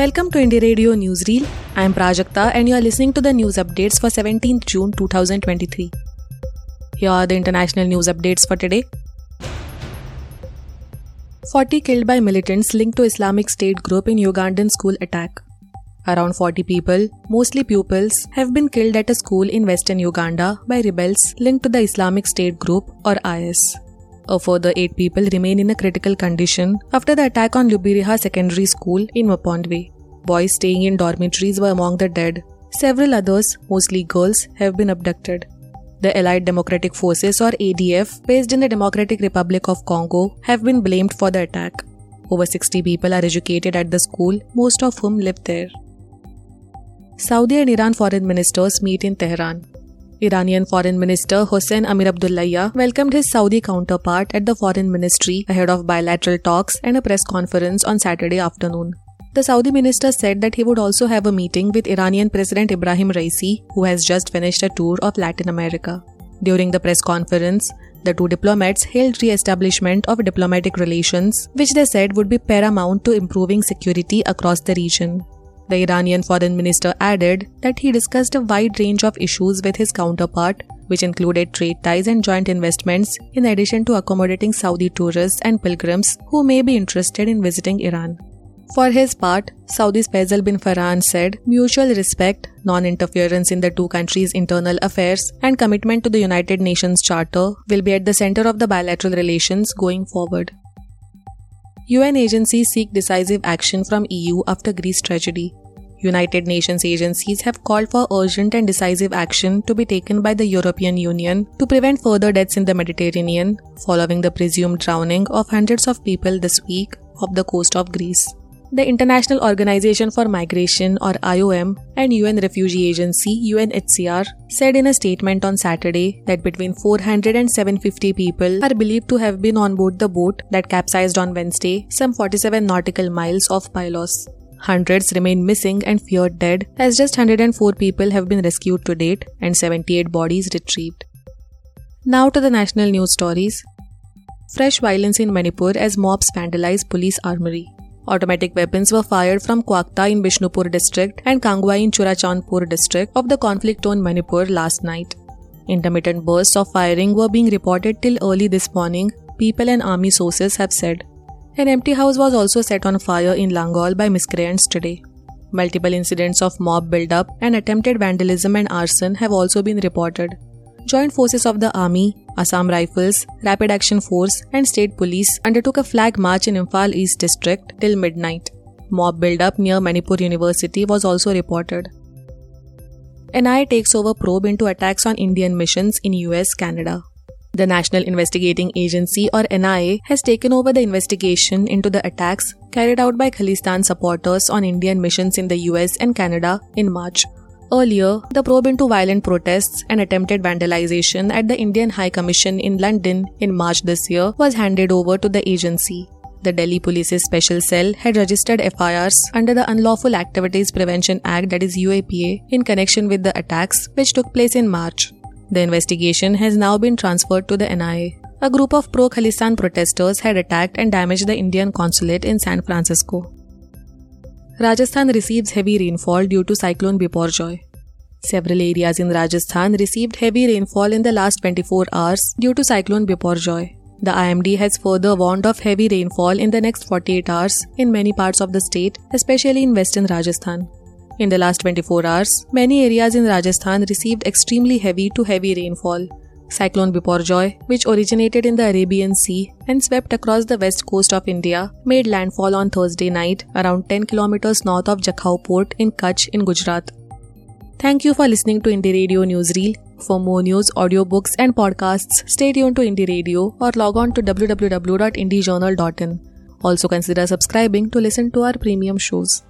Welcome to Indie Radio Newsreel. I am Prajakta and you are listening to the news updates for 17th June 2023. Here are the international news updates for today. 40 killed by militants linked to Islamic State group in Ugandan school attack. Around 40 people, mostly pupils, have been killed at a school in western Uganda by rebels linked to the Islamic State group or IS. A further 8 people remain in a critical condition after the attack on Lubiriha Secondary School in Mapondwe. Boys staying in dormitories were among the dead. Several others, mostly girls, have been abducted. The Allied Democratic Forces or ADF, based in the Democratic Republic of Congo, have been blamed for the attack. Over 60 people are educated at the school, most of whom live there. Saudi and Iran foreign ministers meet in Tehran. Iranian Foreign Minister Hossein Amirabdollahian welcomed his Saudi counterpart at the Foreign Ministry ahead of bilateral talks and a press conference on Saturday afternoon. The Saudi minister said that he would also have a meeting with Iranian President Ibrahim Raisi, who has just finished a tour of Latin America. During the press conference, the two diplomats hailed re-establishment of diplomatic relations, which they said would be paramount to improving security across the region. The Iranian foreign minister added that he discussed a wide range of issues with his counterpart, which included trade ties and joint investments, in addition to accommodating Saudi tourists and pilgrims who may be interested in visiting Iran. For his part, Saudi's Faisal bin Farhan said mutual respect, non-interference in the two countries' internal affairs, and commitment to the United Nations Charter will be at the center of the bilateral relations going forward. UN agencies seek decisive action from EU after Greece tragedy. United Nations agencies have called for urgent and decisive action to be taken by the European Union to prevent further deaths in the Mediterranean, following the presumed drowning of hundreds of people this week off the coast of Greece. The International Organization for Migration or IOM and UN Refugee Agency UNHCR said in a statement on Saturday that between 400 and 750 people are believed to have been on board the boat that capsized on Wednesday, some 47 nautical miles off Pylos. Hundreds remain missing and feared dead, as just 104 people have been rescued to date and 78 bodies retrieved. Now to the national news stories. Fresh violence in Manipur as mobs vandalize police armory. Automatic weapons were fired from Kwakta in Bishnupur district and Kangwai in Churachanpur district of the conflict-torn Manipur last night. Intermittent bursts of firing were being reported till early this morning, people and army sources have said. An empty house was also set on fire in Langol by miscreants today. Multiple incidents of mob build-up and attempted vandalism and arson have also been reported. Joint forces of the Army, Assam Rifles, Rapid Action Force and State Police undertook a flag march in Imphal East District till midnight. Mob build-up near Manipur University was also reported. NIA takes over probe into attacks on Indian missions in US, Canada. The National Investigating Agency or NIA has taken over the investigation into the attacks carried out by Khalistan supporters on Indian missions in the US and Canada in March. Earlier, the probe into violent protests and attempted vandalization at the Indian High Commission in London in March this year was handed over to the agency. The Delhi Police's special cell had registered FIRs under the Unlawful Activities Prevention Act, that is UAPA, in connection with the attacks which took place in March. The investigation has now been transferred to the NIA. A group of pro-Khalistan protesters had attacked and damaged the Indian consulate in San Francisco. Rajasthan receives heavy rainfall due to Cyclone Biporjoy. Several areas in Rajasthan received heavy rainfall in the last 24 hours due to Cyclone Biporjoy. The IMD has further warned of heavy rainfall in the next 48 hours in many parts of the state, especially in western Rajasthan. In the last 24 hours, many areas in Rajasthan received extremely heavy to heavy rainfall. Cyclone Biporjoy, which originated in the Arabian Sea and swept across the west coast of India, made landfall on Thursday night around 10 kilometers north of Jakhau Port in Kutch in Gujarat. Thank you for listening to Indie Radio Newsreel. For more news, audiobooks and podcasts, stay tuned to Indie Radio or log on to www.indiejournal.in. Also consider subscribing to listen to our premium shows.